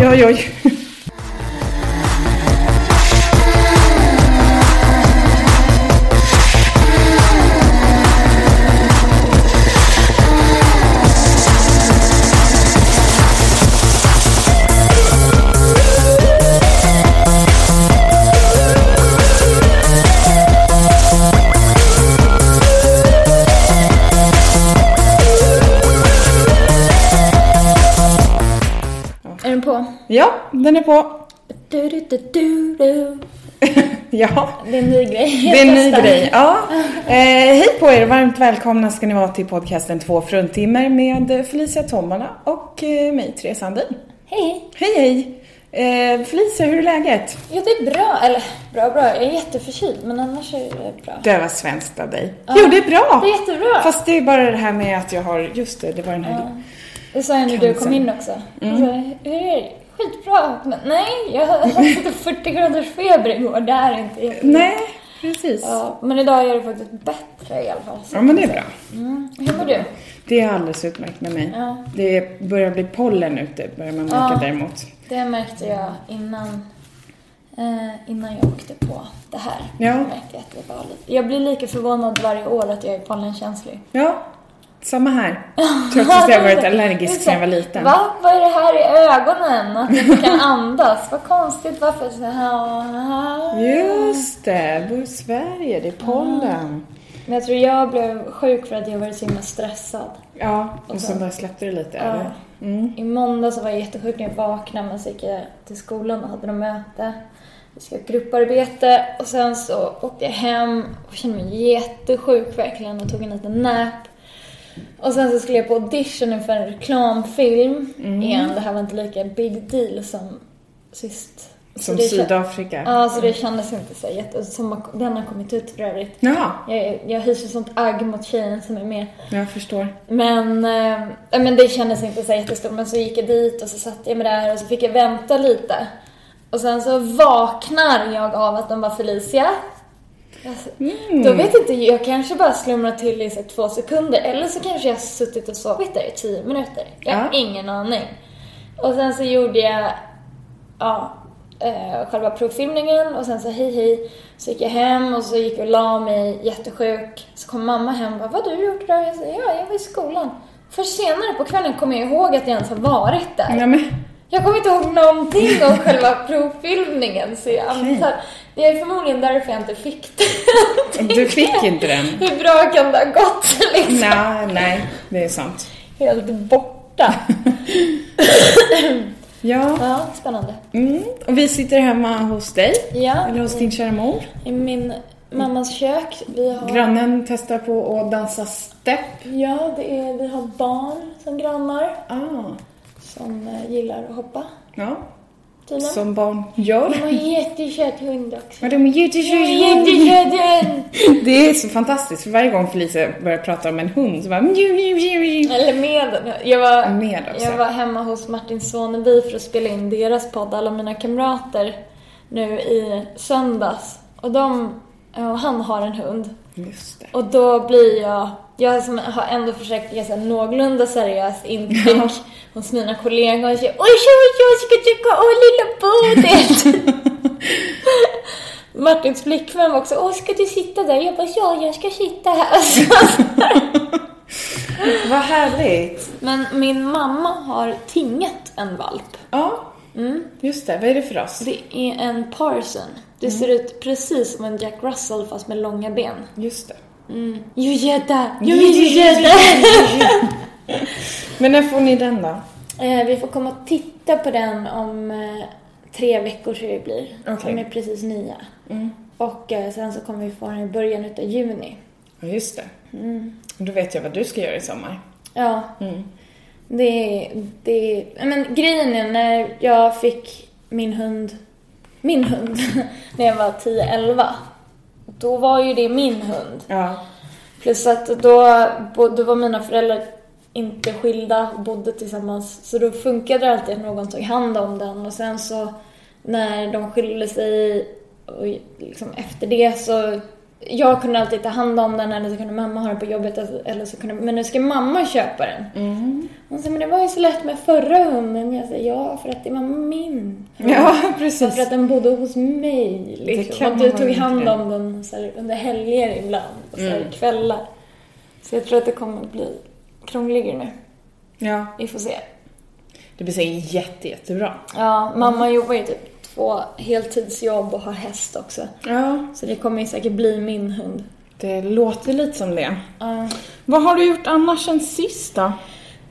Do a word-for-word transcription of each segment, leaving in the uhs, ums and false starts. Oj, oj, oj. Ja, den är på. Du, du, du, du, du. Ja. Det är en ny grej. Det är en ny grej, ja. Eh, hej på er, varmt välkomna ska ni vara till podcasten Två fruntimmer med Felicia Tombala och eh, mig, Therese Andin. Hej. Hej, hej. Eh, Felicia, hur är läget? Ja, det är bra. Eller, bra, bra. Jag är jätteförkyld, men annars är det bra. Det var svenskt av dig. Ja. Jo, det är bra. Det är jättebra. Fast det är bara det här med att jag har, just det, det var den här. Ja. Det sa jag när du kom in också. Mm. Alltså, hur är det? Skitbra, men nej, jag hade fyrtio graders feber igår, det är inte egentligen. Nej, precis. Ja, men idag är det faktiskt bättre i alla fall. Ja, men det är bra. Mm. Hur mår du? Det är alldeles utmärkt med mig. Ja. Det börjar bli pollen ute, börjar man märka ja, däremot. Det märkte jag innan, eh, innan jag åkte på det här. Ja. Jag märkte att det var lite. Jag blir lika förvånad varje år att jag är pollenkänslig. Ja. Samma här. Trots att jag varit allergisk när jag var liten. Va? Vad är det här i ögonen? Att jag inte kan andas. Vad konstigt. Varför så här? Just det. Bor i Sverige. Det är pollen. Mm. Men jag tror jag blev sjuk för att jag var så himla stressad. Ja. Och, och så bara släppte det lite. Ja. Mm. I måndag så var jag jättesjuk när jag vaknade. Men så gick jag till skolan och hade de möte. Vi ska grupparbete. Och sen så åkte jag hem. Och kände mig jättesjuk verkligen. Och tog en liten nap. Och sen så skulle jag på audition för en reklamfilm mm. igen. Det här var inte lika big deal som sist. Som Sydafrika. Ja, så det kändes inte så jätte... Som den har kommit ut för övrigt. Jaha. Jag, jag hyser sånt agg mot tjejen som är med. Jag förstår. Men, äh, men det kändes inte så jättestort. Men så gick jag dit och så satt jag med det här. Och så fick jag vänta lite. Och sen så vaknar jag av att de var Felicia... Alltså, mm. Då vet inte, jag kanske bara slumrar till i så två sekunder. Eller så kanske jag har suttit och sovit där i tio minuter. Jag har ja. ingen aning. Och sen så gjorde jag ja, eh, själva provfilmningen. Och sen så hej hej. Så gick jag hem och så gick jag och la mig jättesjuk. Så kom mamma hem och bara, vad har du gjort idag? Jag sa, ja, jag var i skolan. För senare på kvällen kom jag ihåg att jag ens har varit där. Nej, men... Jag kommer inte ihåg någonting om själva provfilmningen. Så jag antar... Det är förmodligen därför jag inte fick den. Du fick inte den? Hur bra kan det ha gått? Liksom? Nej, nej, det är sant. Helt borta. Ja. Ja, spännande. Mm. Och vi sitter hemma hos dig. Ja. Eller hos din kära mor. I min mammas kök. Vi har... Grannen testar på att dansa step. Ja, det är... vi har barn som grannar. Ah. Som gillar att hoppa. Ja. Tydligen. Som barn gör. De har jättekött hund också. Men de är jättekött hund. Det är så fantastiskt. För varje gång Felicia börjar prata om en hund så bara... Eller med. Jag var, med jag var hemma hos Martin Svaneby för att spela in deras podd. Alla mina kamrater nu i söndags. Och, de, och han har en hund. Just det. Och då blir jag... Jag som har ändå försökt ge en någorlunda seriös intryck ja. hos mina kollegor och säger oj, oj, jag ska tycka åh, lilla bordet. Martins flickvän var också åh, ska du sitta där? Jag bara, ja, jag ska sitta här. Vad härligt. Men min mamma har tingat en valp. Ja, mm. just det. Vad är det för oss? Det är en parson. Det mm. ser ut precis som en Jack Russell fast med långa ben. Just det. Mm. Jo, jädda! Jo, jädda! Men när får ni den då? Eh, vi får komma och titta på den om eh, tre veckor så det blir. Okay. De är precis nya. Mm. Och eh, sen så kommer vi få den i början av juni. Ja, just det. Mm. Då vet jag vad du ska göra i sommar. Ja. Mm. Det, det, men grejen är när jag fick min hund, min hund, när jag var tio elva. Då var ju det min hund. Ja. Plus att då, då var mina föräldrar inte skilda och bodde tillsammans. Så då funkade det alltid att någon tog hand om den. Och sen så när de skilde sig och liksom efter det så... Jag kunde alltid ta hand om den eller så kunde mamma ha den på jobbet. Eller så kunde, men nu ska mamma köpa den. Mm. Hon säger, men det var ju så lätt med förra hunden. Jag säger, ja för att det var min. Ja, precis. För att den bodde hos mig. Liksom. Och du tog hand om den så här, under helger ibland. Och så här, mm. kvällar. Så jag tror att det kommer att bli krångligare nu. Ja. Vi får se. Det blir säkert jätte, jättebra. Ja, mamma jobbar ju typ två heltidsjobb och har häst också. Ja. Så det kommer ju säkert bli min hund. Det låter lite som det. Uh. Vad har du gjort annars sen sist då?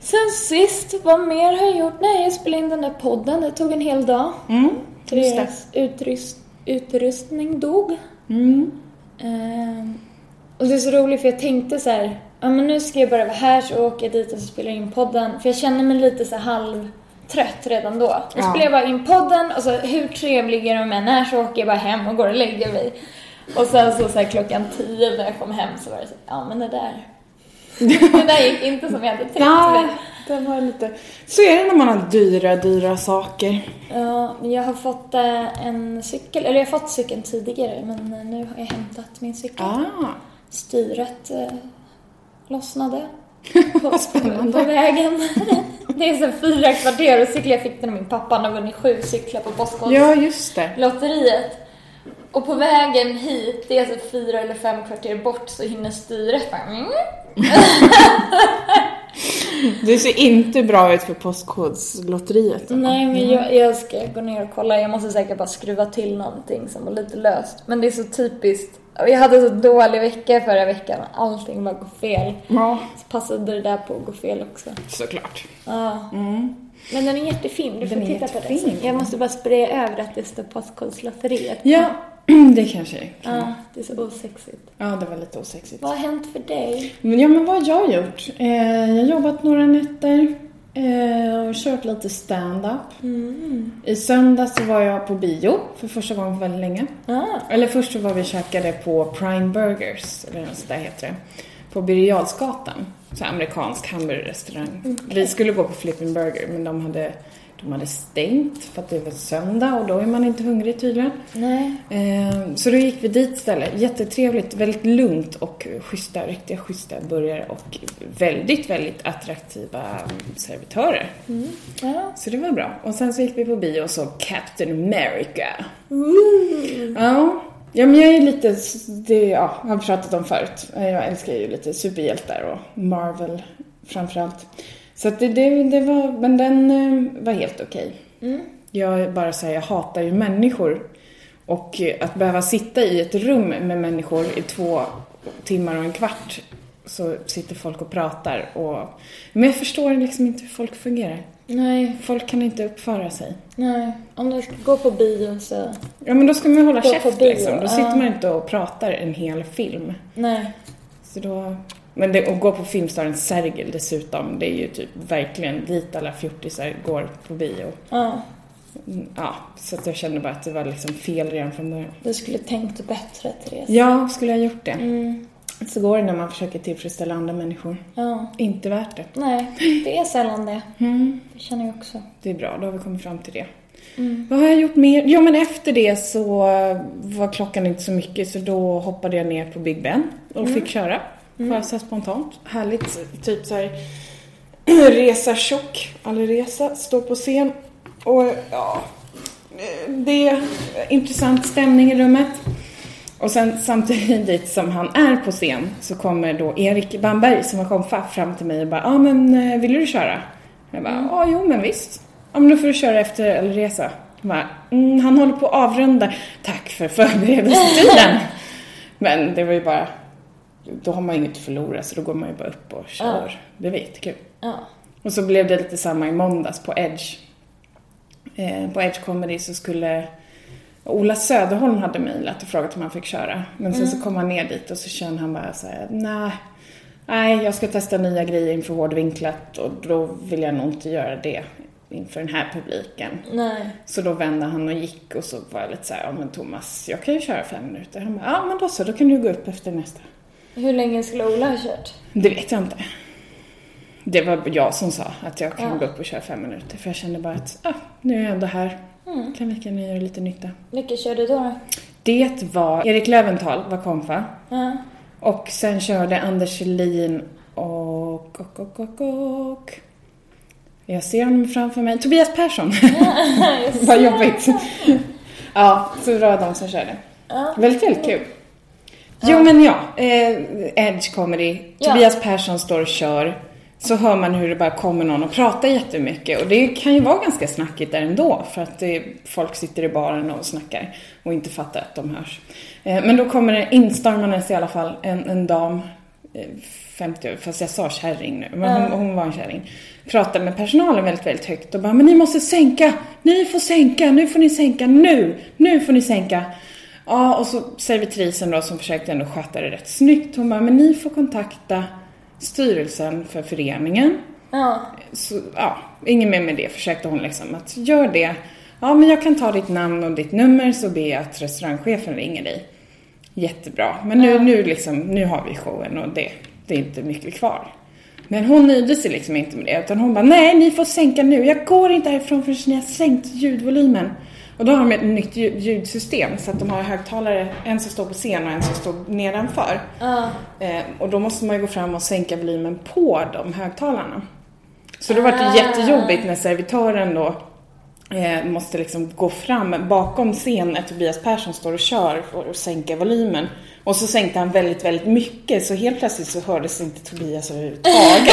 Sen sist, vad mer har jag gjort? Nej, jag spelade in den där podden. Det tog en hel dag. Mm, Therese utrust, utrustning dog. Mm. Uh, och det är så roligt för jag tänkte så här... Ja, men nu ska jag bara vara här så åker jag dit och så spelar jag in podden. För jag känner mig lite så halvtrött redan då. Och så spelar jag bara in podden och så hur trevliga de än är så åker jag bara hem och går och lägger mig. Och sen så, så här, klockan tio när jag kom hem så var det så ja men det där. Det där gick inte som jag hade tänkt. Ja, det var lite... Så är det när man har dyra, dyra saker. Ja, men jag har fått en cykel. Eller jag har fått cykeln tidigare men nu har jag hämtat min cykel. Ah. Styret... lossnade på, på vägen. Det är så fyra kvarter och cyklar jag fick den av min pappa. Han har vunnit sju cyklar på Postkodlotteriet. Ja, och på vägen hit, det är så fyra eller fem kvarter bort så hinner styret. Mm. Det ser inte bra ut för Postkodlotteriet. Då. Nej, men jag, jag ska gå ner och kolla. Jag måste säkert bara skruva till någonting som var lite löst. Men det är så typiskt. Jag hade så dålig vecka förra veckan. Allting bara går fel. Ja. Så passade det där på att gå fel också. Såklart. Ja. Mm. Men den är jättefin. Du får den titta på den. Jag måste bara spraya över att det står Postkodlotteriet. Ja, det kanske är. Kan. Ja, det är så osexigt. Ja, det var lite osexigt. Vad har hänt för dig? Men, ja, men vad jag har gjort? Eh, jag har jobbat några nätter. Eh, och kört lite stand-up. Mm. I söndag så var jag på bio för första gången på väldigt länge. Ah. Eller först så var vi käkade på Prime Burgers, eller något sådär heter det. På Birgalsgatan. Så amerikansk hamburgerrestaurang. Mm. Vi skulle gå på Flippin Burger, men de hade, de hade stängt för att det var söndag och då är man inte hungrig tydligen. Nej. Eh, så då gick vi dit istället. Jättetrevligt, väldigt lugnt och schyssta, riktiga schyssta burgare och väldigt, väldigt attraktiva servitörer. Mm. Ja. Så det var bra. Och sen så gick vi på bio och så Captain America. Mm. Ja. Ja, men jag är lite, det, ja, jag har pratat om förut. Jag älskar ju lite superhjältar och Marvel framförallt. Så att det, det, det var, men den var helt okej. Mm. Jag bara säger, jag hatar ju människor. Och att behöva sitta i ett rum med människor i två timmar och en kvart. Så sitter folk och pratar. Och, men jag förstår liksom inte hur folk fungerar. Nej, folk kan inte uppföra sig. Nej, om du ska gå på bio så... Ja, men då ska man hålla käft liksom. Då sitter man inte och pratar en hel film. Nej. Så då... Men det, att gå på Filmstaden Sergel dessutom, det är ju typ verkligen dit alla fjortisar går på bio. Ja. Ja, så att jag kände bara att det var liksom fel redan från början. Du skulle tänkt bättre, Therese. Ja, skulle jag gjort det. Mm. Så går det när man försöker tillfredsställa andra människor. Ja. Inte värt det. Nej, det är sällan det. Mm. Det känner jag också. Det är bra, då har vi kommit fram till det. Mm. Vad har jag gjort mer? Ja, men efter det så var klockan inte så mycket. Så då hoppade jag ner på Big Ben och mm. fick köra. Mm. Bara så spontant. Härligt. Typ så här resa tjock. Eller resa, stå på scen. Och ja, det är intressant stämning i rummet. Och sen samtidigt som han är på scen så kommer då Erik Bamberg som har kommit fram till mig och bara, ja ah, men vill du köra? Jag bara, ja ah, jo men visst. Ja ah, men då får du köra efter eller resa. Jag bara, mm, han håller på att avrunda. Tack för förberedelsetiden. Men det var ju bara, då har man inget att förlora så då går man ju bara upp och kör. Ja. Det var jättekul. Ja. Och så blev det lite samma i måndags på Edge. Eh, på Edge Comedy så skulle... Ola Söderholm hade mejlat och frågat om han fick köra. Men sen mm. så kom han ner dit och så kände han bara så här, nej, nej, jag ska testa nya grejer inför hårdvinklat och då vill jag nog inte göra det inför den här publiken. Nej. Så då vände han och gick och så var jag lite så här, ja men Thomas, jag kan ju köra fem minuter. Han bara, ja men då så, då kan du gå upp efter nästa. Hur länge skulle Ola ha kört? Det vet jag inte. Det var jag som sa att jag kan ja. gå upp och köra fem minuter. För jag kände bara att, ja, ah, nu är jag ändå här. Mm. Kan vi kan göra lite nytta. Vilka körde då? Det var Erik Löventhal var komfa. Mm. Och sen körde Anders Kelin och, och, och, och, och. Jag ser honom framför mig. Tobias Persson. Vad jobbigt. Ja, så var de som körde. Ja. Väldigt, väldigt kul. Jo, ja. men ja. Eh, Edge Comedy. Ja. Tobias Persson står och kör. Så hör man hur det bara kommer någon och pratar jättemycket. Och det kan ju vara ganska snackigt där ändå. För att det, folk sitter i baren och snackar. Och inte fattar att de hörs. Eh, men då kommer det instormandes i alla fall. En, en dam. femtio år, fast jag sa kärring nu, men hon, hon var en kärring, pratade med personalen väldigt, väldigt högt och bara, men ni måste sänka, ni får sänka, nu får ni sänka, nu, nu får ni sänka. Ja, och så servitrisen då som försökte ändå sköta det rätt snyggt, hon bara, men ni får kontakta styrelsen för föreningen. Ja. Så, ja, ingen mer med det, försökte hon liksom, att gör det, ja men jag kan ta ditt namn och ditt nummer så ber jag att restaurangchefen ringer dig. Jättebra, men nu, ja. nu, liksom, nu har vi showen och det, det är inte mycket kvar. Men hon nöjde sig liksom inte med det, utan hon bara, nej ni får sänka nu, jag går inte härifrån förrän ni har sänkt ljudvolymen. Och då har de ett nytt ljudsystem så att de har högtalare, en som står på scen och en som står nedanför. Ja. Eh, och då måste man ju gå fram och sänka volymen på de högtalarna. Så då var det jättejobbigt när servitören då Eh, måste liksom gå fram bakom scenen att Tobias Persson står och kör och, och sänker volymen. Och så sänkte han väldigt, väldigt mycket. Så helt plötsligt så hördes inte Tobias överhuvudtaget.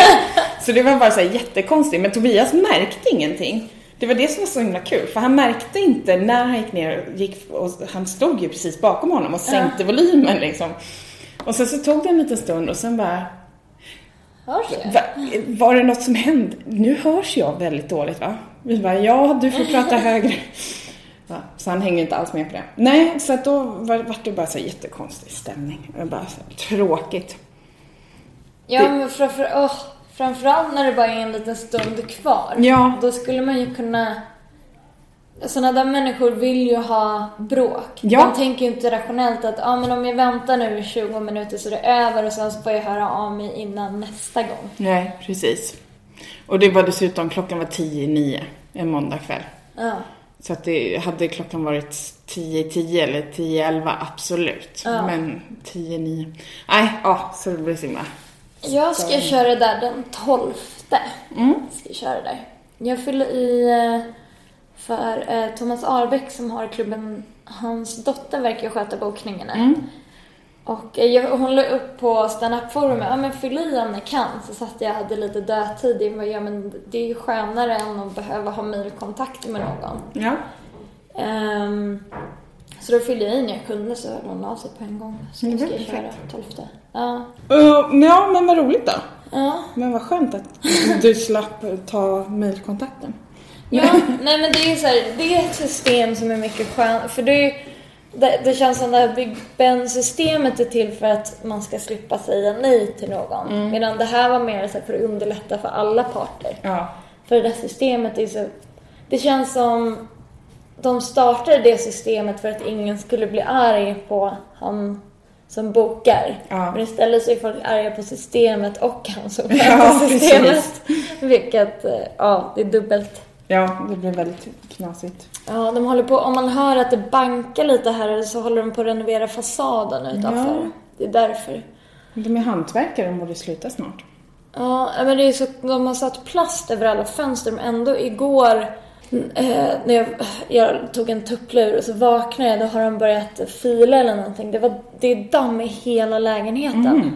Så det var bara så här jättekonstigt. Men Tobias märkte ingenting. Det var det som var så himla kul. För han märkte inte när han gick ner. Gick, och han stod ju precis bakom honom och sänkte uh. volymen liksom. Och sen så tog det en liten stund och sen bara... Va, var det något som hände? Nu hörs jag väldigt dåligt va? Vi bara, ja du får prata högre. Va? Så han hänger inte alls med på det. Nej, så att då var, var det bara så jättekonstig stämning. Bara så tråkigt. Ja, det... men framför, oh, framförallt när det bara är en liten stund kvar. Ja. Då skulle man ju kunna... Sådana där människor vill ju ha bråk. Ja. De tänker ju inte rationellt att ah, men om jag väntar nu tjugo minuter så är det över och sen så får jag höra av mig innan nästa gång. Nej, precis. Och det var dessutom, klockan var tio nio en måndagkväll. Ja. Så att det hade klockan varit tio tio eller tio elva absolut. Ja. Men tio nio. Nej, ja, så det blir simma. Jag ska så... köra där den tolfte. Mm. Ska köra där. Jag fyller i... För eh, Thomas Arbeck som har klubben, hans dotter verkar sköta bokningarna. Mm. Och eh, jag håller upp på stand-up-forumet. Ja men fyll i om ni kan. Så satt jag hade lite dödtid. Ja, men det är ju skönare än att behöva ha mejlkontakt med någon. Ja. Um, så då fyllde jag i när jag kunde så hörde hon av sig på en gång. Så jag ska jag köra tolfte. Ja. Uh, ja men vad roligt då. Uh. Men vad skönt att du slapp ta mejlkontakten. Ja, nej men det är ju så här, det är ett system som är mycket skönt för det, det, det känns som det här Big Ben-systemet är till för att man ska slippa säga nej till någon. Mm. Medan det här var mer så här för att underlätta för alla parter. Ja. För det där systemet är så, det känns som de startade det systemet för att ingen skulle bli arg på han som bokar. Ja. Men istället så är folk arga på systemet och han som bokar ja, systemet. Precis. Vilket, ja, det är dubbelt. Ja, det blir väldigt knasigt. Ja, de håller på, om man hör att det bankar lite här så håller de på att renovera fasaden utanför. Ja. Det är därför. De är hantverkare, de borde sluta snart. Ja, men det är så, de har satt plast över alla fönster. Men ändå igår eh, när jag, jag tog en tupplur och så vaknade jag, då har de börjat fila eller någonting. Det, var, det är damm i hela lägenheten. Mm.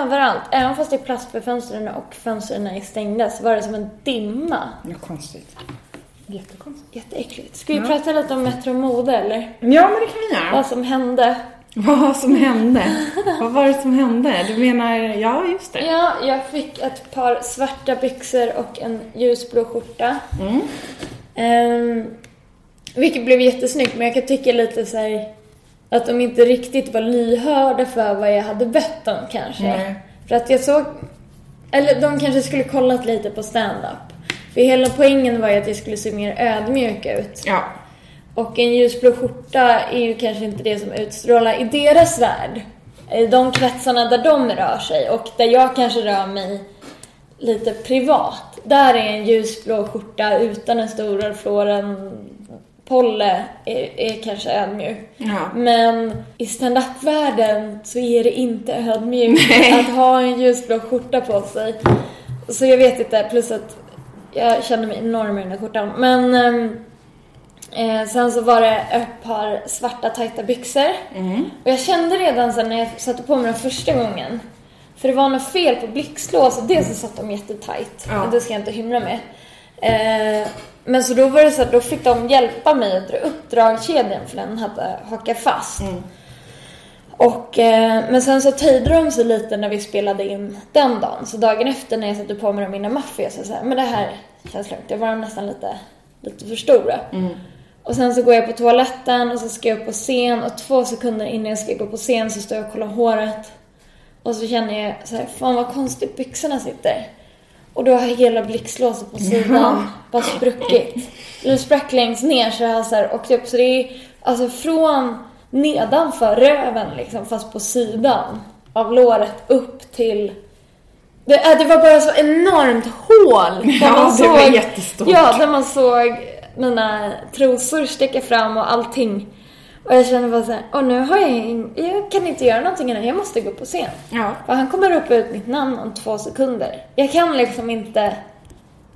Överallt, även fast det är plast för fönstren och fönstren är stängda så var det som en dimma. Ja, konstigt. Jättekonstigt. Jätteäckligt. Ska vi ja. prata lite om metromode eller? Ja, men det kan vi göra. Vad som hände. Vad som hände? Vad var det som hände? Du menar, ja just det. Ja, jag fick ett par svarta byxor och en ljusblå skjorta. Mm. Ehm, vilket blev jättesnyggt, men jag kan tycka lite så här... Att de inte riktigt var lyhörda för vad jag hade bett dem kanske. Nej. För att jag såg... Eller de kanske skulle kollat lite på stand-up. För hela poängen var ju att jag skulle se mer ödmjuk ut. Ja. Och en ljusblå skjorta är ju kanske inte det som utstrålar i deras värld. De kretsarna där de rör sig. Och där jag kanske rör mig lite privat. Där är en ljusblå skjorta utan en stor flåren... Polle är, är kanske ödmjuk. Ja. Men i stand-up-världen så är det inte ödmjukt att ha en ljusblå skjorta på sig. Så jag vet inte. Plus att Jag kände mig enorm i den där skjortan. Men eh, sen så var det ett par svarta tajta byxor. Mm. Och jag kände redan sen när jag satte på mig den första gången. För det var något fel på blixtlås. Och dels så satt de jättetajt. Ja. Det ska jag inte hymla med. Eh, men så då var det så att då fick de hjälpa mig att dra upp dragkedjan. För den hade hakat fast. Mm. Och, eh, men sen så töjde de sig lite när vi spelade in den dagen. Så dagen efter när jag satte på mig de mina maffia så sa men det här känns lugnt. Det var de nästan lite, lite för stora. Mm. Och sen så går jag på toaletten och så ska jag upp på scen. Och två sekunder innan jag ska gå på scen så står jag och kollar håret. Och så känner jag så här, fan vad konstigt byxorna sitter. Och då har hela blixtlåset på sidan bara spruckit. Det sprack längst ner så jag har så här åkt upp. Så det är alltså från... nedanför röven liksom, fast på sidan av låret upp till det, äh, det var bara så enormt hål där, ja, man det såg... var jättestort. Ja, där man såg mina trosor sticka fram och allting. Och jag kände bara såhär, åh nu har jag in... jag kan inte göra någonting än, jag måste gå upp på scen. Ja. För han kommer upp ut mitt namn om två sekunder. Jag kan liksom inte,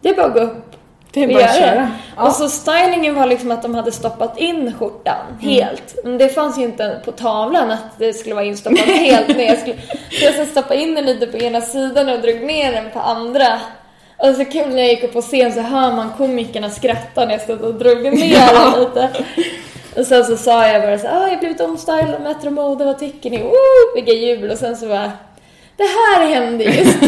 det är bara att gå upp. Det är bara att köra. Ja. Och så stylingen var liksom att de hade stoppat in skjortan helt. Mm. Men det fanns ju inte på tavlan att det skulle vara instoppat helt. Men jag skulle jag stoppade in den lite på ena sidan och drog ner den på andra. Och så kul när jag gick upp på scen så hör man komikerna skratta när jag stod och drog ner ja. den lite. Och sen så sa jag bara så ah, jag har blivit omstylad av metromode, vad tycker ni? Oh, vilka jul. Och sen så bara, det här hände just.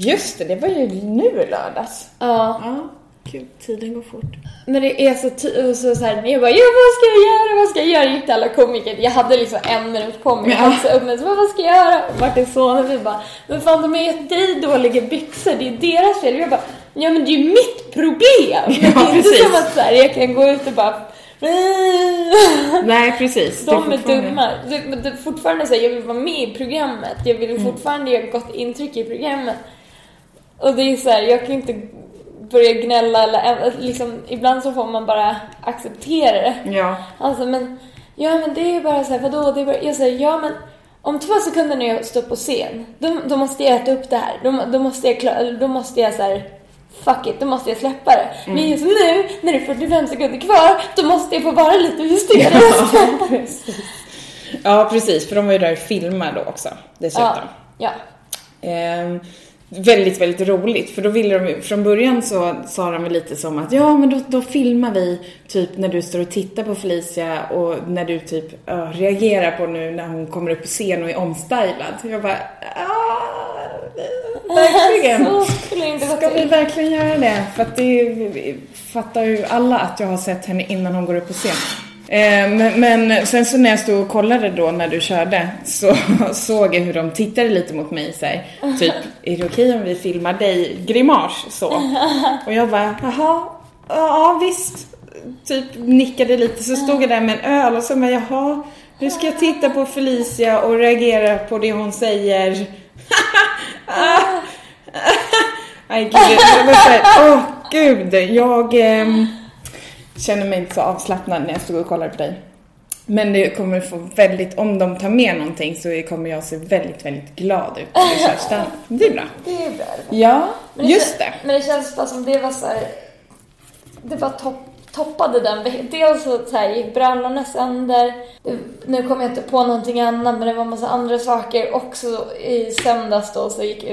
Just det, det var ju nu lördags. Ja. Ja. Kul, tiden går fort. Men det är så, ty- så, så här, jag bara, ja, vad ska jag göra, vad ska jag göra? Jag gick alla komiker, jag hade liksom en minut på mig. Ja. Så upp med, så, vad ska jag göra? Och Martin Svaneby bara, men fan, de har gett dig dåliga byxor, det är deras fel. Jag bara, ja men det är ju mitt problem. Ja, det är inte som att så här, jag kan gå ut och bara... Nej, precis. De är dumma. Det, det, fortfarande så här, jag vill vara med i programmet. Jag vill mm. fortfarande göra gott intryck i programmet. Och det är så här, jag kan inte börja gnälla eller liksom, ibland så får man bara acceptera det. Ja. Alltså men ja men det är bara så här, vadå, det är bara, jag säger ja men om två sekunder när jag står på scen, då, då måste jag äta upp det här. Då, då måste jag klara, då måste jag så här, fuck it, då måste jag släppa det. Mm. Men just nu när det är fyrtiofem sekunder kvar, då måste jag få vara lite hysterisk. Ja, precis. Ja, precis, för de var ju där och filmade också dessutom. Ja. Ja. Ehm Väldigt, väldigt roligt. För då ville de, från början så sa de lite som att ja, men då, då filmar vi typ när du står och tittar på Felicia och när du typ uh, reagerar på nu när hon kommer upp på scen och är omstylad. Så jag bara, verkligen. Ska vi verkligen göra det? För att det fattar ju alla att jag har sett henne innan hon går upp på scen. Men, men sen så när jag stod och kollade då när du körde så såg jag hur de tittade lite mot mig så här, typ, är det okej om vi filmar dig grimas så? Och jag bara, jaha, ja visst, typ nickade lite, så stod jag där med en öl och så bara, jaha, nu ska jag titta på Felicia och reagera på det hon säger. Aj gud, jag var så här, åh gud, jag... känner mig inte så avslappnad när jag stod och kollade på dig. Men det kommer få väldigt... om de tar med någonting så kommer jag se väldigt, väldigt glad ut. Det är bra. Det är bra. Ja, men det just känns, det. Men det känns bara som det var så här... det bara topp, toppade den. Dels så, så här gick brallorna sönder. Nu kommer jag inte på någonting annat, men det var en massa andra saker. Också i söndags då så gick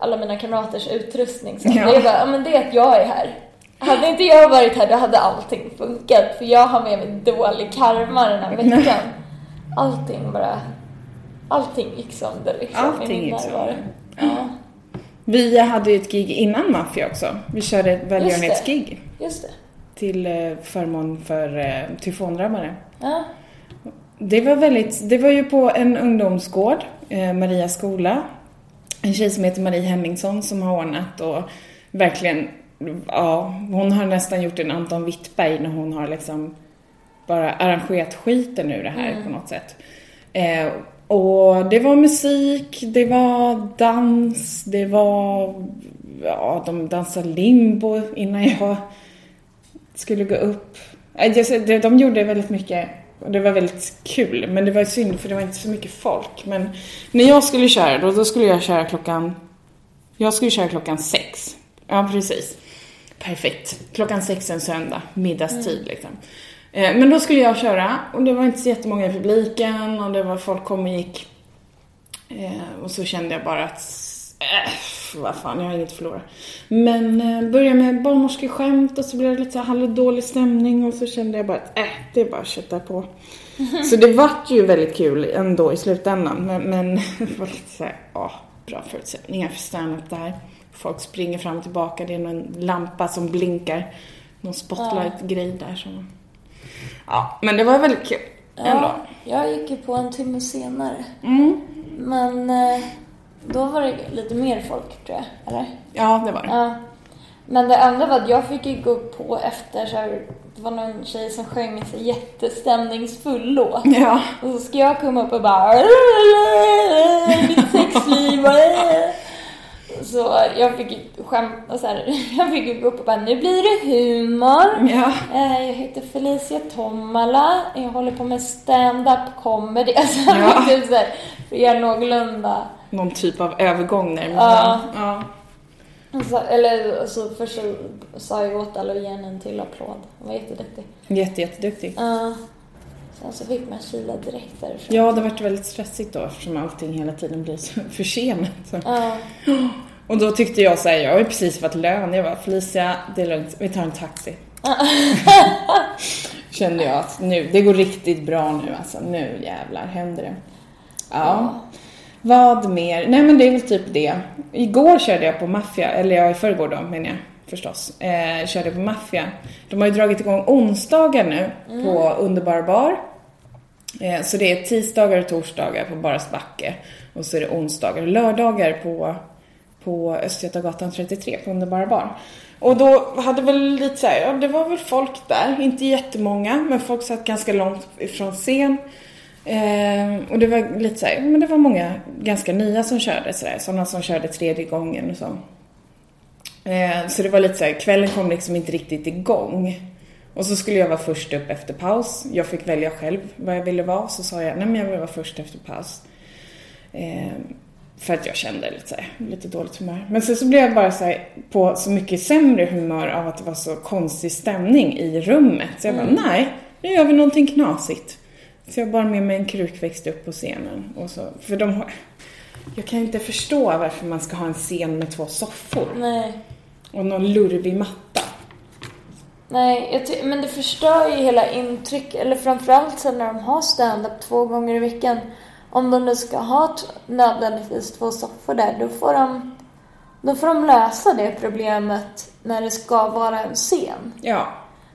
alla mina kamraters utrustning. Så ja. Det är bara, ja men det är att jag är här. Hade inte jag varit här, då hade allting funkat. För jag har med mig dålig karma den här veckan. Allting bara... allting gick sönder. Liksom, allting gick sönder. Ja. Vi hade ju ett gig innan Mafia också. Vi körde ett välgörenhetsgig. Just det. Till förmån för tyfondrabbare. Ja. Det var väldigt... det var ju på en ungdomsgård. Maria skola. En tjej som heter Marie Hemmingsson som har ordnat och verkligen... ja, hon har nästan gjort en Anton Wittberg när hon har liksom bara arrangerat skiten nu det här mm. på något sätt. Eh, och det var musik, det var dans, det var, ja, de dansade limbo innan jag skulle gå upp. De gjorde väldigt mycket och det var väldigt kul, men det var synd för det var inte så mycket folk. Men när jag skulle köra då, då skulle jag köra klockan jag skulle köra klockan sex. Ja, precis. Perfekt. Klockan sex en söndag, middagstid mm. liksom. Eh, men då skulle jag köra och det var inte så jättemånga i publiken och det var folk kom och gick. Eh, och så kände jag bara att äh, vad fan, jag har inget förlora. Men eh, började med barnmorskeskämt och så blev det lite så här halvdålig stämning och så kände jag bara att äh, det är bara att köta på. Så det var ju väldigt kul ändå i slutändan, men, men det var lite så här, ja, bra förutsättningar för stand-up där. Folk springer fram och tillbaka, det är någon lampa som blinkar, någon spotlight-grej där. Som... Ja, men det var väldigt kul ändå. Ja, jag gick ju på en timme senare. Mm. Men då var det lite mer folk, tror jag, eller? Ja, det var det. Ja. Men det andra var att jag fick ju gå på efter så här, det var någon tjej som sjöng en så jättestämningsfull låt. Ja. Och så ska jag komma upp och bara mitt sexliv. Så jag fick ju skämta så här, jag fick ju gå upp och bara, nu blir det humor. Ja. Jag heter Felicia Tombala, jag håller på med stand-up comedy. Alltså, ja. Typ så här, för jag är någorlunda någon typ av övergång där. Ja. Ja. Så, eller så först så sa jag åt alla och igen en till applåd. Hon var jätteduktig. Jätte, jätteduktig. Ja. Sen så fick man kila direkt därifrån. Ja, det vart väldigt stressigt då eftersom allting hela tiden blir så försenat. Så. Ja. Och då tyckte jag så här, jag har ju precis varit lön. Jag var Felicia, det är lugnt, vi tar en taxi. Kände jag att nu, det går riktigt bra nu alltså. Nu jävlar händer det. Ja. Ja. Vad mer? Nej, men det är väl typ det. Igår körde jag på Mafia, eller jag i förrgår då menar jag förstås. Eh, körde på Mafia. De har ju dragit igång onsdagar nu mm. på Underbar Bar. Eh, så det är tisdagar och torsdagar på Baras Backe. Och så är det onsdagar och lördagar på, på Östgötagatan trettiotre på Underbara Bar. Och då hade väl lite så här, ja, det var väl folk där. Inte jättemånga, men folk satt ganska långt ifrån scen. Eh, och det var lite så här, men det var många ganska nya som körde så där, sådana som körde tredje gången och så. Eh, så det var lite så här, kvällen kom liksom inte riktigt igång. Och så skulle jag vara först upp efter paus. Jag fick välja själv vad jag ville vara, så sa jag, nej men jag vill vara först efter paus. Eh, för att jag kände lite så här, lite dåligt humör. Men sen så blev jag bara så här, på så mycket sämre humör av att det var så konstig stämning i rummet. Så jag mm. bara, nej, nu gör vi någonting knasigt. Så jag bara med mig en krukväxt upp på scenen. Och så, för de har, jag kan inte förstå varför man ska ha en scen med två soffor. Nej. Och någon lurvig matta. Nej, jag ty- men det förstör ju hela intryck. Eller framförallt sen när de har stand-up två gånger i veckan. Om de nu ska ha t- nödvändigtvis två soffor där, då får de, då får de lösa det problemet när det ska vara en scen. Ja.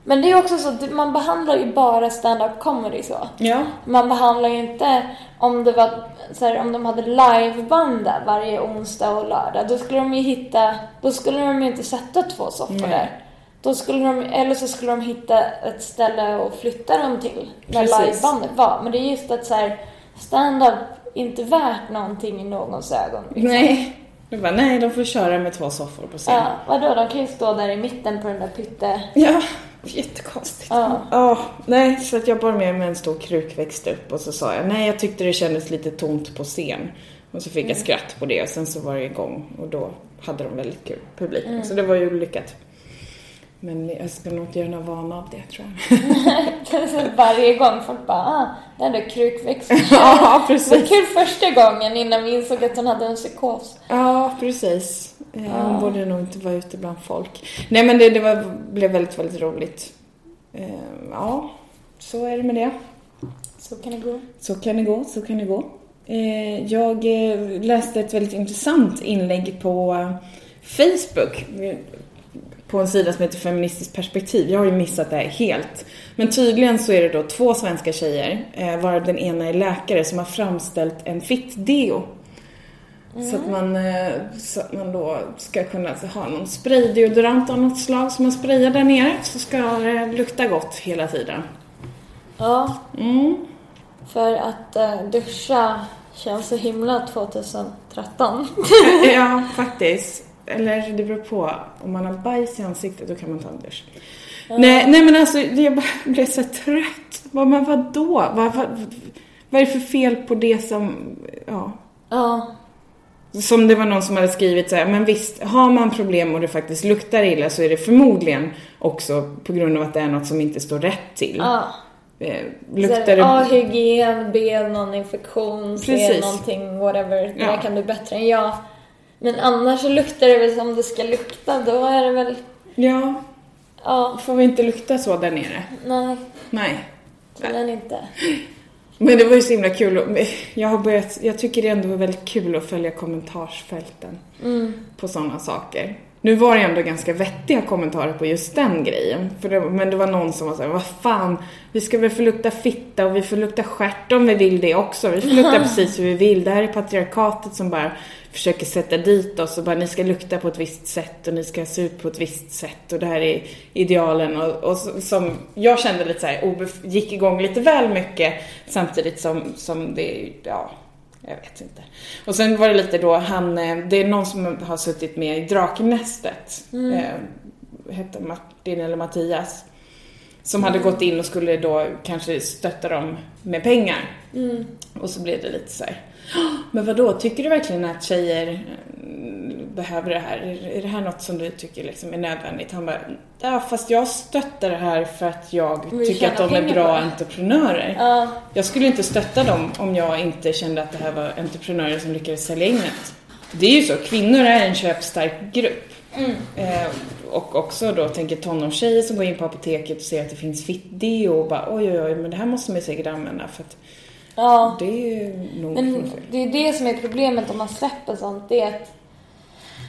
Men det är också så att man behandlar ju bara stand-up comedy så. Ja. Man behandlar ju inte om det var så här, om de hade liveband varje onsdag och lördag, då skulle de ju hitta, då skulle de ju inte sätta två soffor mm. där. Då skulle de, eller så skulle de hitta ett ställe och flytta dem till när livebandet var. Men det är just att så här, stand-up inte värt någonting i någons ögon. Liksom. Nej. Du bara, nej, de får köra med två soffor på scenen. Ja, vadå, de kan ju stå där i mitten på den där pytte. Ja. Jättekonstigt. Ja. Oh, nej, så att jag bara med med en stor krukväxt upp och så sa jag, nej jag tyckte det kändes lite tomt på scen. Och så fick mm. jag skratt på det och sen så var det igång och då hade de väldigt kul publik. Mm. Så det var ju lyckat. Men jag ska nog inte göra någon vana av det, tror jag. Varje gång folk bara, ah, den där krukväxten. Ja, precis. Det var kul första gången innan vi insåg att hon hade en psykos. Ja, precis. Hon ja. borde nog inte vara ute bland folk. Nej, men det, det var, blev väldigt, väldigt roligt. Ja, så är det med det. Så kan det gå. Så kan det gå, så kan det gå. Jag läste ett väldigt intressant inlägg på Facebook- på en sida som heter Feministiskt Perspektiv. Jag har ju missat det här helt. Men tydligen så är det då två svenska tjejer, eh, varav den ena är läkare, som har framställt en fit-deo. Mm. Så, att man, eh, så att man då ska kunna alltså, ha någon spraydeodorant av något slag som man sprayar där nere. Så ska det lukta gott hela tiden. Ja. Mm. För att eh, duscha känns så himla tjugotretton. Ja, faktiskt. Eller det beror på, om man har bajs i ansiktet då kan man ta en dusch. Mm. Nej, nej men alltså, jag blev så trött. Vad, men vadå? Vad, vad, vad är det för fel på det som, ja. Ja. Som det var någon som hade skrivit så här, men visst, har man problem och det faktiskt luktar illa så är det förmodligen också på grund av att det är något som inte står rätt till. Ja. Eh, luktar det... A, hygien, B, någon infektion, precis. C, någonting, whatever. Det ja. Kan du bättre än jag. Men annars så luktar det väl som det ska lukta, då är det väl... Ja, ja. Får vi inte lukta så där nere? Nej. Nej. Men inte. Men det var ju så himla kul. Jag, har börjat, jag tycker det ändå var väldigt kul att följa kommentarsfälten mm. på sådana saker. Nu var det ändå ganska vettiga kommentarer på just den grejen. För det, men det var någon som var så här, vad fan, vi ska väl få lukta fitta och vi får lukta stjärt om vi vill det också. Vi får lukta precis hur vi vill. Det här är patriarkatet som bara försöker sätta dit oss och bara ni ska lukta på ett visst sätt och ni ska se ut på ett visst sätt och det här är idealen. Och, och som jag kände lite så här, obef- gick igång lite väl mycket samtidigt som, som det, ja... Jag vet inte. Och sen var det lite då han, det är någon som har suttit med i Draknästet mm. eh, hette Martin eller Mattias som mm. hade gått in och skulle då kanske stötta dem med pengar mm. och så blev det lite så här. Men vadå, tycker du verkligen att tjejer behöver det här? Är det här något som du tycker liksom är nödvändigt? Han bara, ja fast jag stöttar det här för att jag vi tycker att de är bra entreprenörer. Uh. Jag skulle inte stötta dem om jag inte kände att det här var entreprenörer som lyckades sälja in det. Det är ju så, kvinnor är en köpstark grupp. Mm. Eh, och också då tänker tonårstjejer som går in på apoteket och ser att det finns fitt och bara oj oj oj, men det här måste man säkert använda för att ja. Det är ju nog men det är det som är problemet om man släpper sånt, det är att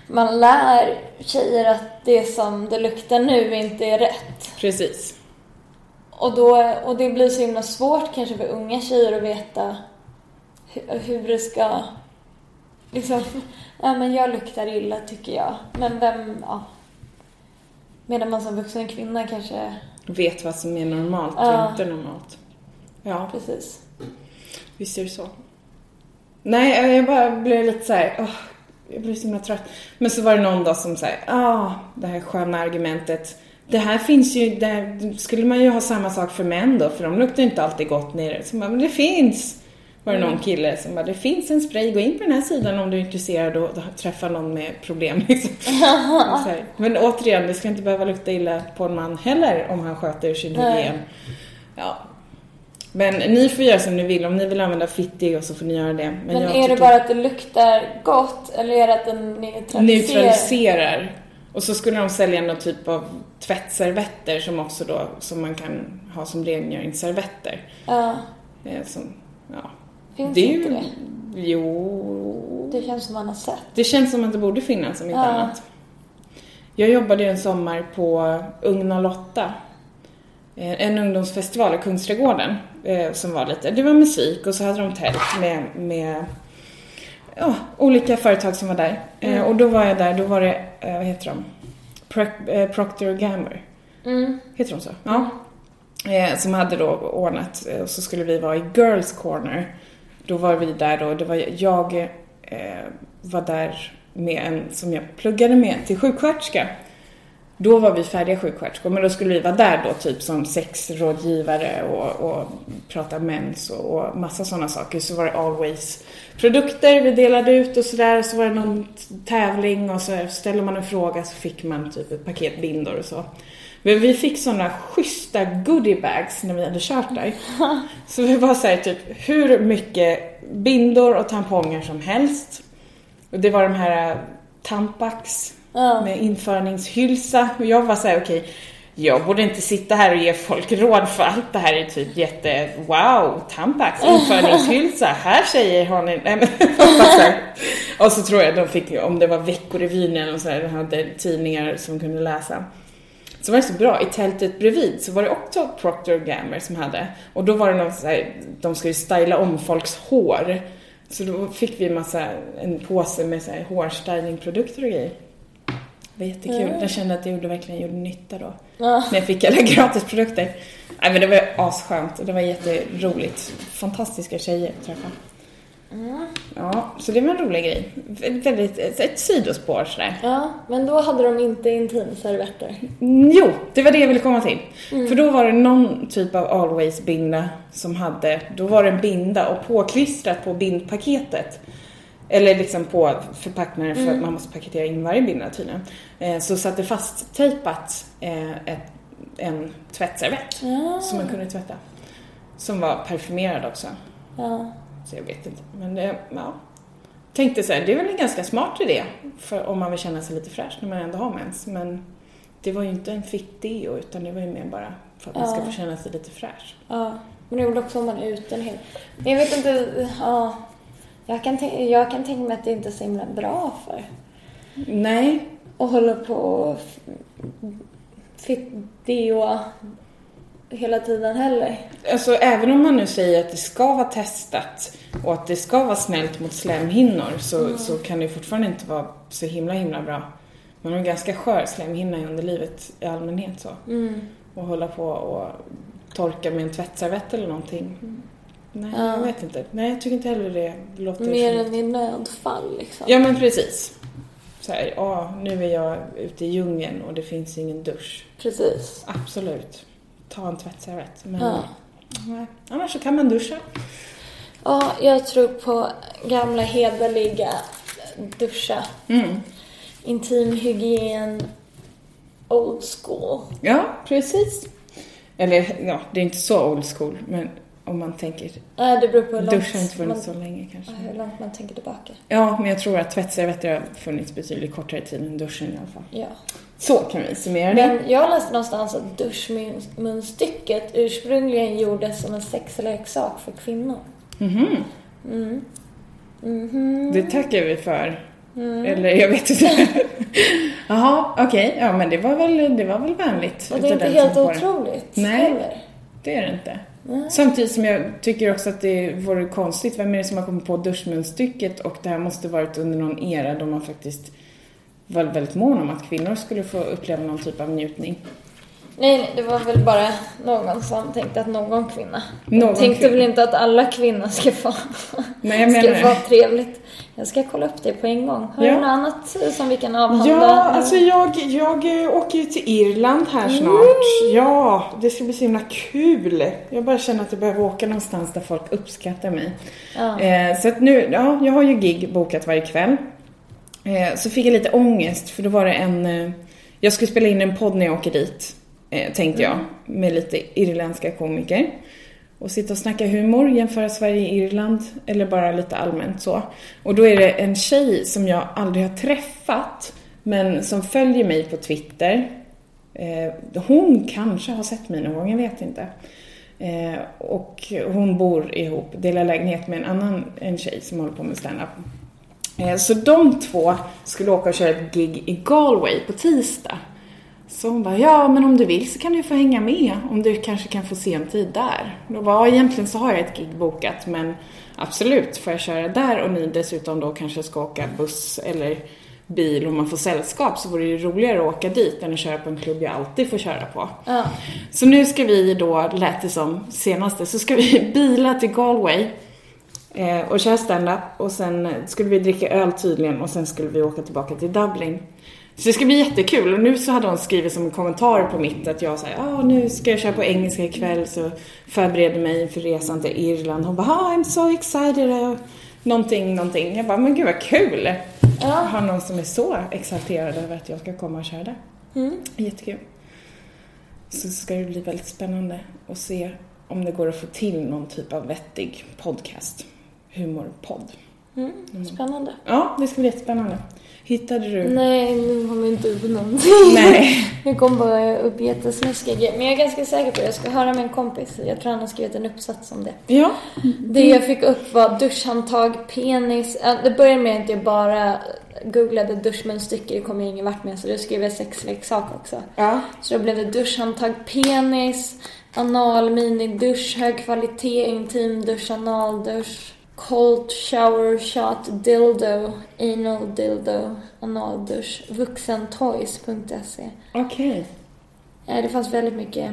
man lär tjejer att det som det luktar nu inte är rätt. Precis. Och, då, och det blir så himla svårt kanske för unga tjejer att veta hur, hur det ska liksom, ja men jag luktar illa tycker jag. Men vem, ja. Medan man som vuxen kvinna kanske vet vad som är normalt och ja. Inte normalt. Ja, precis. Visst är det så. Nej, jag bara blev lite så här. Oh, jag blev så himla trött. Men så var det någon dag som säger, ah, det här sköna argumentet. Det här finns ju, där skulle man ju ha samma sak för män då. För de luktar inte alltid gott nere. Så bara, men det finns. Var det någon kille som bara, det finns en spray. Gå in på den här sidan om du är intresserad och träffa någon med problem. Liksom. Så här. Men återigen, det ska inte behöva lukta illa på en man heller om han sköter sin hygien. Ja. Men ni får göra som ni vill. Om ni vill använda fittig och så får ni göra det. Men, men är tycker... det bara att det luktar gott? Eller är det att den neutraliserar? Neutraliserar. Och så skulle de sälja någon typ av tvättservetter som också då, som man kan ha som rengöringsservetter. Ja. Som, ja. Finns det inte det? Jo. Det känns som man har sett. Det känns som att det borde finnas som inte ja. Annat. Jag jobbade en sommar på Ung noll åtta. En ungdomsfestival i Kungsträdgården eh, som var lite, det var musik och så hade de tält med, med ja, olika företag som var där eh, och då var jag där, då var det eh, vad heter de? Pro, eh, Procter och Gamble mm. heter de så? Ja. Eh, som hade då ordnat eh, och så skulle vi vara i Girls Corner, då var vi där då, det var jag eh, var där med en som jag pluggade med till sjuksköterska. Då var vi färdiga sjuksköterskor, men då skulle vi vara där då typ som sexrådgivare och, och prata mens och, och massa sådana saker. Så var det Always produkter vi delade ut och sådär. Så var det någon tävling och så ställer man en fråga så fick man typ ett paket bindor och så. Men vi fick sådana schyssta goodiebags när vi hade kört där. Så vi var så här typ hur mycket bindor och tamponger som helst. Och det var de här Tampax... med införningshylsa. Och jag var så här, okej, okay, jag borde inte sitta här och ge folk råd för allt det här är typ jätte, wow, Tampax, införningshylsa, här tjejer har ni, nej men, och så tror jag de fick, om det var Veckorevyn eller så här, de hade tidningar som kunde läsa. Så var det så bra, i tältet bredvid så var det också Procter och Gamble som hade, och då var det någon så här, de skulle styla om folks hår, så då fick vi massa, en påse med så här hårstylingprodukter och grejer. Det var jättekul. Mm. Jag kände att det gjorde, verkligen gjorde nytta då. Ja. När jag fick alla gratisprodukter. Nej, men det var asskönt. Och det var jätteroligt. Fantastiska tjejer att träffa. Mm. Ja, så det var en rolig grej. Väldigt, ett sidospår sådär. Ja, men då hade de inte intimservetter. Jo, det var det jag ville komma till. Mm. För då var det någon typ av Always-binda som hade... Då var det en binda och påklistrat på bindpaketet Eller liksom på förpackningar, för mm. att man måste paketera in varje bindel tydligen. Eh, så satte fast tejpat eh, ett, en tvättservett ja. som man kunde tvätta. Som var parfymerad också. Ja. Så jag vet inte. Men det, ja. Tänkte så här, det är väl en ganska smart idé. För om man vill känna sig lite fräsch när man ändå har mens. Men det var ju inte en fit deo, utan det var ju mer bara för att ja. man ska få känna sig lite fräsch. Ja, men det är väl också om man är ute en hel... Jag vet inte, ja... Jag kan, tänka, jag kan tänka mig att det inte är så himla bra för. Nej. Och hålla på och fit deo hela tiden heller. Alltså även om man nu säger att det ska vara testat och att det ska vara snällt mot slemhinnor så, mm. så kan det fortfarande inte vara så himla himla bra. Man har en ganska skör slemhinna under livet i allmänhet så. Mm. Och hålla på och torka med en tvättservett eller någonting. Mm. Nej, ja. jag vet inte. Nej, jag tycker inte heller det låter... Mer som... än i nödfall, liksom. Ja, men precis. Så här, ja, nu är jag ute i djungeln och det finns ingen dusch. Precis. Absolut. Ta en tvättservett. Men ja. nej. Annars så kan man duscha. Ja, jag tror på gamla hederliga duscha. Mm. Intimhygien. Old school. Ja, precis. Eller, ja, det är inte så old school, men... Om man tänker... Äh, det beror på hur långt... Duschen har inte funnits så länge kanske. Hur långt man tänker tillbaka. Ja, men jag tror att tvättservetter har funnits betydligt kortare tid än duschen i alla fall. Ja. Så kan vi summera det. Men jag läste någonstans att duschmunstycket ursprungligen gjordes som en sexleksak för kvinnor. Mhm. Mm. Mm-hmm. Det tackar vi för. Mm. Eller jag vet inte. Jaha, okej. Okay. Ja, men det var väl, det var väl vänligt. Och det är inte helt otroligt. Nej, eller? Det är det inte. Mm. Samtidigt som jag tycker också att det vore konstigt. Vem är det som har kommit på duschmunstycket? Och det här måste varit under någon era då man faktiskt var väldigt mån om att kvinnor skulle få uppleva någon typ av njutning. Nej, nej, det var väl bara någon som tänkte att någon kvinna någon tänkte kvinna. Väl inte att alla kvinnor ska få nej, jag menar. Ska vara trevligt. Jag ska kolla upp det på en gång. Har ja. du något annat som vi kan avhandla? Ja, alltså jag, jag åker ju till Irland här snart. Mm. Ja, det ska bli så himla kul. Jag bara känner att jag behöver åka någonstans där folk uppskattar mig. Ja. Eh, så att nu, ja, jag har ju gig bokat varje kväll. Eh, så fick jag lite ångest för då var det en... Eh, jag skulle spela in en podd när jag åker dit. Tänkte jag, med lite irländska komiker. Och sitta och snacka humor, jämföra Sverige och Irland. Eller bara lite allmänt så. Och då är det en tjej som jag aldrig har träffat. Men som följer mig på Twitter. Hon kanske har sett mig någon gång, jag vet inte. Och hon bor ihop, delar lägenhet med en annan en tjej som håller på med stand-up. Så de två skulle åka och köra ett gig i Galway på tisdag. Så hon bara, ja men om du vill så kan du få hänga med. Om du kanske kan få se en tid där. Då bara, ja, egentligen så har jag ett gig bokat. Men absolut, får jag köra där. Och ni dessutom då kanske ska åka buss eller bil. Om man får sällskap så vore det roligare att åka dit än att köra på en klubb jag alltid får köra på. Ja. Så nu ska vi då, lät det som senaste. Så ska vi bila till Galway. Och köra stand-up. Och sen skulle vi dricka öl tydligen. Och sen skulle vi åka tillbaka till Dublin. Så det ska bli jättekul. Och nu så hade hon skrivit som en kommentar på mitt att jag sa, ja nu ska jag köra på engelska ikväll så förbereder mig för resan till Irland. Hon bara, ah, I'm so excited. Någonting, någonting. Jag bara, men gud vad kul. Ja. Jag har någon som är så exalterad över att jag ska komma och köra där. Mm. Jättekul. Så ska det bli väldigt spännande att se om det går att få till någon typ av vettig podcast. Humorpodd. Mm. Mm. Spännande. Ja, det ska bli jättespännande. Hittade du? Nej, nu har vi inte upp någonting. Nej. Nu kom bara upp jättesnuskiga grejer. Men jag är ganska säker på det. Jag ska höra med en kompis. Jag tror han har skrivit en uppsats om det. Ja. Mm. Det jag fick upp var duschhandtag, penis. Det började med att jag bara googlade duschmunstycke. Det kom jag ingen vart med. Så då skrev jag sexleksak också. Ja. Så då blev det duschhandtag, penis, anal, minidusch, hög kvalitet, intim dusch, analdusch. Cold shower shot dildo, anal dildo, analdusch, vuxentoys punkt se. Okej. Okay. Det fanns väldigt mycket.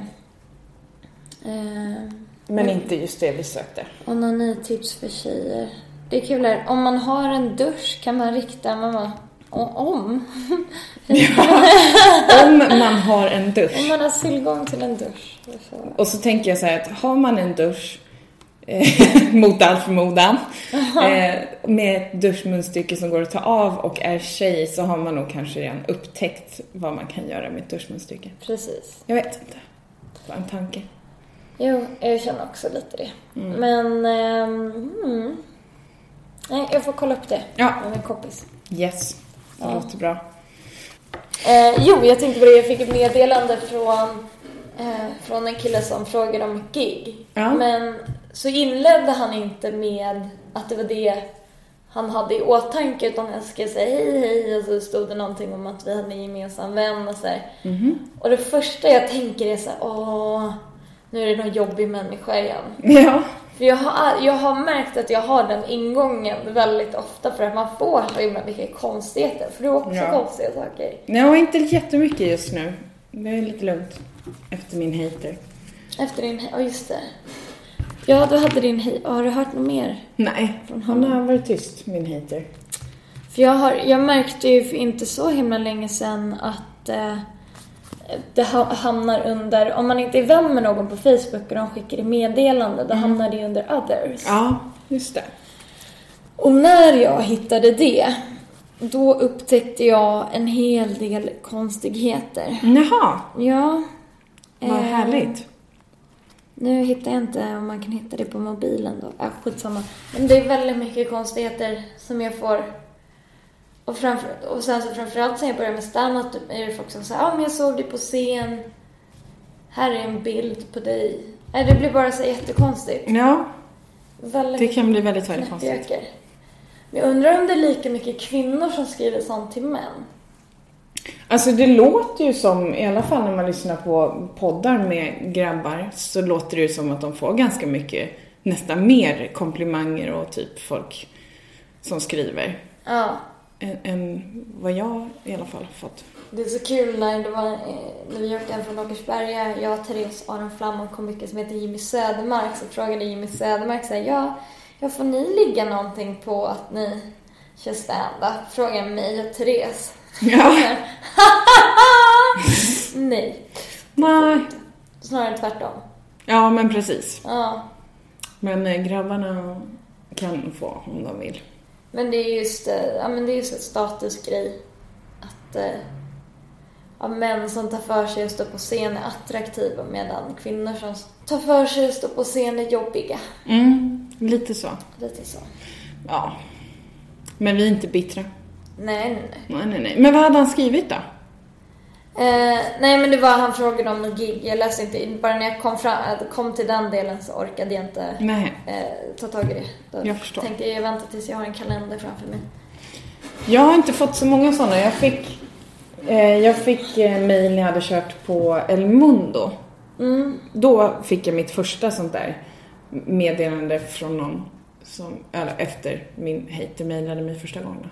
Eh, Men inte just det vi sökte. Onanitips för tjejer. Det är kul här. Om man har en dusch kan man rikta mamma. Om. Ja, om man har en dusch. Om man har tillgång till en dusch. Så. Och så tänker jag så här att har man en dusch mot all förmodan. Eh, med ett duschmunstycke som går att ta av och är tjej, så har man nog kanske redan upptäckt vad man kan göra med ett duschmunstycke. Precis. Jag vet inte. Det var en tanke. Jo, jag känner också lite det. Mm. Men ehm, mm. Nej, jag får kolla upp det. Ja. Med en kompis. Yes, det ja. låter bra. Eh, jo, jag tänkte på det. Jag fick ett meddelande från, eh, från en kille som frågade om gig. Ja. Men så inledde han inte med att det var det han hade i åtanke, utan han skulle säga hej, hej. Och så stod det någonting om att vi hade en gemensam vän och så här. Mm-hmm. Och det första jag tänker är så här, åh, nu är det någon jobbig människa igen. Ja. För jag har, jag har märkt att jag har den ingången väldigt ofta, för att man får så himla mycket konstigheter. För det är också ja. konstiga saker. Nej, inte jättemycket just nu. Det är lite lugnt. Efter min hater. Efter din hater, oh, just det. Ja, du hade din hater. Har du hört något mer? Nej, han har varit tyst, min hater. För jag, har, jag märkte ju för inte så himla länge sedan att... Eh, det hamnar under, om man inte är vän med någon på Facebook och de skickar det meddelande, då mm. hamnar det under others. Ja, just det. Och när jag hittade det, då upptäckte jag en hel del konstigheter. Jaha. Ja. Vad eh, härligt. Nu hittar jag inte om man kan hitta det på mobilen då. Äh, skitsamma. Men det är väldigt mycket konstigheter som jag får. Och, framför, och sen så framförallt sen jag började med stand-up är det folk som säger, ja ah, men jag såg dig på scen, här är en bild på dig. Nej, det blir bara så jättekonstigt. Ja, väldigt, det kan bli väldigt, väldigt konstigt. Men jag undrar om det är lika mycket kvinnor som skriver sånt till män. Alltså det låter ju som, i alla fall när man lyssnar på poddar med grabbar, så låter det ju som att de får ganska mycket, nästan mer komplimanger och typ folk som skriver. Ja. Än, än vad jag i alla fall fått. Det är så kul när, det var, när vi åkte hem från Åkersberga, jag och Therese Andin och komiker som heter Jimmy Södermark, så frågade Jimmy Södermark så här, ja, ja, får ni ligga någonting på att ni kör stand-up? Frågade mig och Therese. Ja. Nej. Nej. Snarare tvärtom. Ja, men precis. Ja. Men grabbarna kan få om de vill. Men det är just, ja, men det är just en statusgrej att ja, män som tar för sig att stå på scen är attraktiva, medan kvinnor som tar för sig att stå på scen är jobbiga. Mm, lite så. Lite så. Ja. Men vi är inte bittra. Nej, nej, nej. nej, nej, nej. Men vad hade han skrivit då? Eh, nej, men det var han frågade om en gig. Jag läste inte, bara när jag kom, fram, kom till den delen så orkade jag inte eh, ta tag i det. Då jag förstår. Tänkte jag vänta tills jag har en kalender framför mig. Jag har inte fått så många sådana. Jag fick, eh, jag fick eh, mejl när jag hade kört på El Mundo. Mm. Då fick jag mitt första sånt där meddelande från någon. Som, eller efter min hater mejlade mig första gången.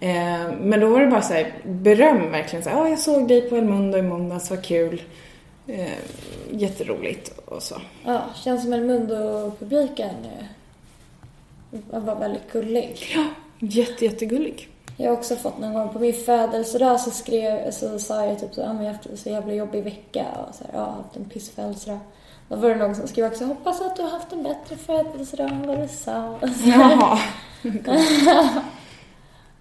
Eh, men då var det bara så här beröm verkligen. Så här, ah, jag såg dig på El Mundo i måndags, vad kul. Eh, jätteroligt och så. Ja, känns som El Mundo-publiken eh, var väldigt gullig. Ja, jätte, jättegullig. Jag har också fått någon gång på min födelsedag så skrev, så sa jag typ så här, ah, men jag har haft så jävla jobbig vecka. Och så här, ja, ah, haft en pissfödelsedag. Då var det någon som skrev också, hoppas att du har haft en bättre födelsedag än vad du sa. Jaha.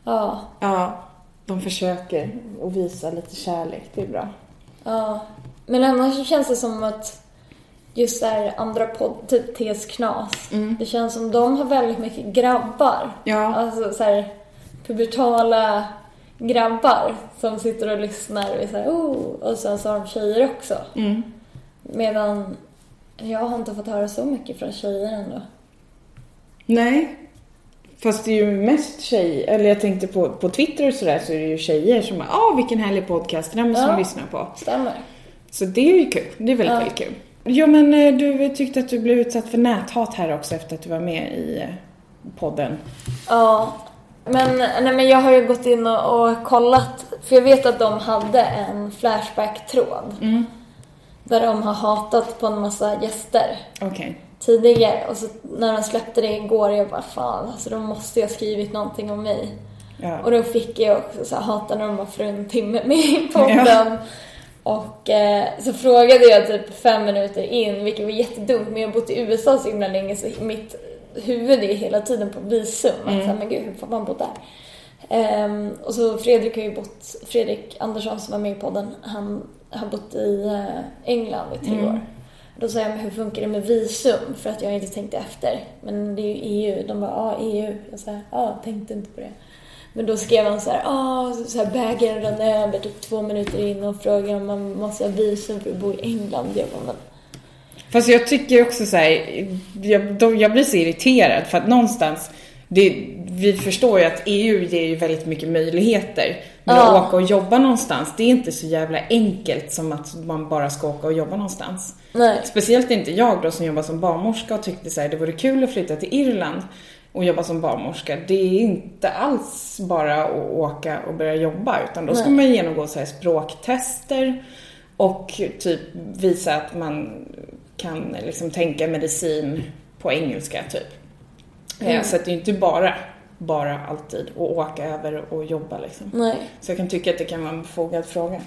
ja. Ja, de försöker och visa lite kärlek, det är bra. Ja, men annars känns det som att just där andra podd, typ Tes Knas, mm. det känns som de har väldigt mycket grabbar. Ja. Alltså så här pubertala grabbar som sitter och lyssnar och är så här, oh, och sen så har de tjejer också. Mm. Medan jag har inte fått höra så mycket från tjejer ändå. Nej. Fast det är ju mest tjejer. Eller jag tänkte på, på Twitter och sådär, så är det ju tjejer som bara, ah, vilken härlig podcast. Den måste ja, man lyssna på. Stämmer. Så det är ju kul. Det är väldigt, ja. väldigt kul. Jo, men du tyckte att du blev utsatt för näthat här också efter att du var med i podden. Ja. Men, nej, men jag har ju gått in och, och kollat. För jag vet att de hade en flashback-tråd. Mm. Där de har hatat på en massa gäster okay. tidigare. Och så när de släppte det igår, jag bara fan, alltså de måste ju ha skrivit någonting om mig. Ja. Och då fick jag också så här, hata när de var för en timme med i podden. Ja. Och eh, så frågade jag typ fem minuter in, vilket var jättedumt, men jag har bott i U S A så himla länge så mitt huvud är hela tiden på visum. Mm. Alltså, men gud, hur får man bo där? Um, och så Fredrik har ju bott, Fredrik Andersson som var med i podden, han har bott i uh, England i tre mm. år. Då sa jag, hur funkar det med visum? För att jag inte tänkte efter. Men det är ju E U. De bara, ja, ah, E U. Jag sa, ja, ah, tänkte inte på det. Men då skrev han så här, ah, så här bägaren rann över typ två minuter in och frågade om man måste ha visum för att bo i England. Jag bara, men... Fast jag tycker också så här, jag, då, jag blir så irriterad för att någonstans... Det, vi förstår ju att E U ger ju väldigt mycket möjligheter. Men ja. Att åka och jobba någonstans, det är inte så jävla enkelt som att man bara ska åka och jobba någonstans. Nej. Speciellt inte jag då som jobbar som barnmorska och tyckte så här, det vore kul att flytta till Irland och jobba som barnmorska. Det är inte alls bara att åka och börja jobba, utan då ska Nej. Man genomgå så här språktester och typ visa att man kan liksom tänka medicin på engelska typ. Mm. Så att det är inte bara, bara alltid att åka över och jobba liksom. Nej. Så jag kan tycka att det kan vara en befogad fråga.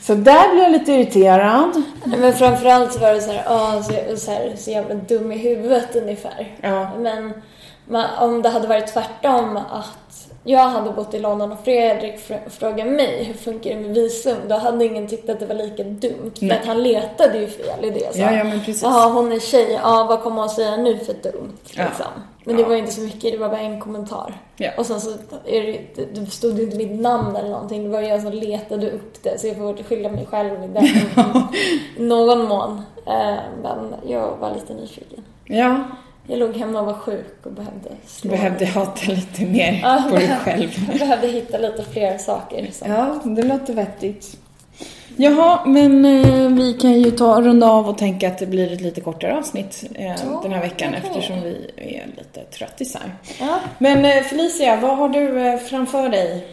Så där blev jag lite irriterad. Mm. Men framförallt var det så här, oh, så, så, här, så jävla dum i huvudet ungefär. Ja. Men man, om det hade varit tvärtom att jag hade bott i London och Fredrik fr- frågade mig hur funkar det med visum, då hade ingen tyckt att det var lika dumt. Nej. För att han letade ju fel i det. Så. Ja, ja, men precis. Jaha, hon är tjej. Ja, vad kommer hon säga nu för dumt? Ja. Liksom. Men det ja. Var inte så mycket, det var bara en kommentar. Ja. Och sen så är det, det stod inte mitt namn eller någonting. Det var jag som letade upp det. Så jag får skylla mig själv i den någon mån. Men jag var lite nyfiken. Ja. Jag låg hemma och var sjuk och behövde slå. Behövde hata lite mer ja, på dig själv. Behövde hitta lite fler saker. Så. Ja, det låter vettigt. Jaha, men eh, vi kan ju ta runda av och tänka att det blir ett lite kortare avsnitt eh, ja, den här veckan. Okay. Eftersom vi är lite tröttisar. Ja. Men eh, Felicia, vad har du eh, framför dig?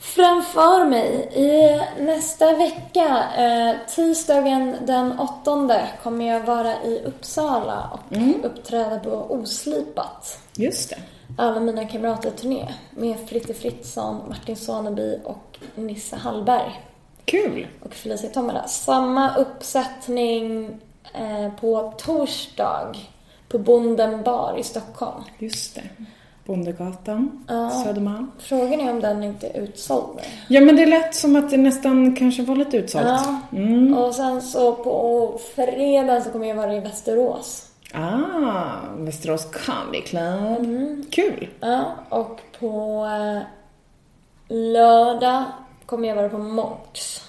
Framför mig i nästa vecka, eh, tisdagen den åttonde, kommer jag vara i Uppsala och mm. uppträda på Oslipat. Just det. Alla mina kamrater turné med Fritte Fritzson, Martin Svaneby och Nissa Hallberg. Kul. Och Felicia Tombala. Samma uppsättning eh, på torsdag på Bonden bar i Stockholm. Just det. Bondegatan, ja, Södermalm. Frågan är om den inte är utsåld. Ja, men det lät som att det nästan kanske var lite utsålt. Ja. Mm. Och sen så på fredag så kommer jag vara i Västerås. Ah, Västerås Comedy Club. Mm. Kul. Ja, och på lördag kommer jag vara på Monks.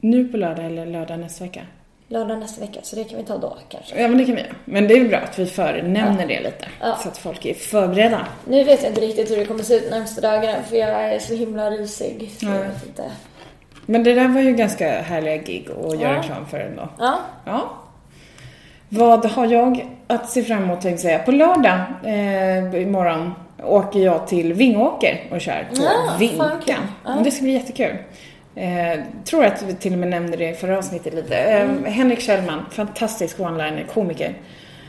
Nu på lördag eller lördag nästa vecka? Lördag nästa vecka, så det kan vi ta då kanske. Ja, men det kan vi göra. Men det är bra att vi förnämner ja. Det lite. Ja. Så att folk är förberedda. Nu vet jag inte riktigt hur det kommer se ut närmaste dagarna. För jag är så himla risig. Så ja. Jag vet inte. Men det där var ju ganska härliga gig att ja. Göra reklam för ändå. Ja. Ja. Vad har jag att se fram emot, tänkte jag säga. På lördag eh, imorgon åker jag till Vingåker och kör på ja, Vinkan. Ja. Det ska bli jättekul. Eh, tror att vi till och med nämnde det i förra avsnittet lite. Eh, mm. Henrik Kjellman, fantastisk online-komiker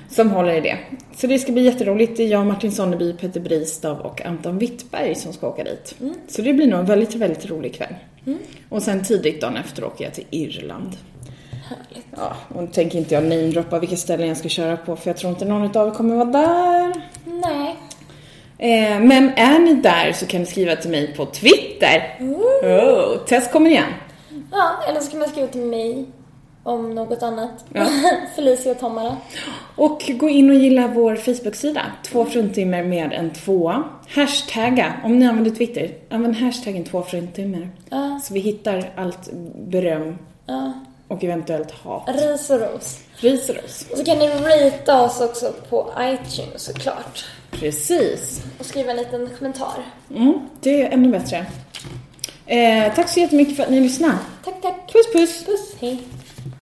som håller i det. Så det ska bli jätteroligt. Det är jag, Martin Svaneby, Peter Bristav och Anton Wittberg som ska åka dit. Mm. Så det blir nog en väldigt, väldigt rolig kväll. Mm. Och sen tidigt dagen efter åker jag till Irland. Härligt. Ja, och tänker inte jag namedroppa vilka ställen jag ska köra på, för jag tror inte någon av er kommer vara där. Nej. Eh, men är ni där så kan ni skriva till mig på Twitter. Mm. Oh, Tess kommer igen. Ja, eller så kan man skriva till mig om något annat. Ja. Felicia och Tombala. Och gå in och gilla vår Facebook-sida. Två fruntimmer med en tvåa. Hashtagga. Om ni använder Twitter, använd hashtaggen två fruntimmer. Ja. Så vi hittar allt beröm. Ja. Och eventuellt hat. Ris och ros. Ris och ros. Och så kan ni rita oss också på iTunes såklart. Precis. Och skriva en liten kommentar. Mm, det är ännu bättre. Eh, tack så jättemycket för att ni lyssnade. Tack, tack. Puss, puss. Puss, hej.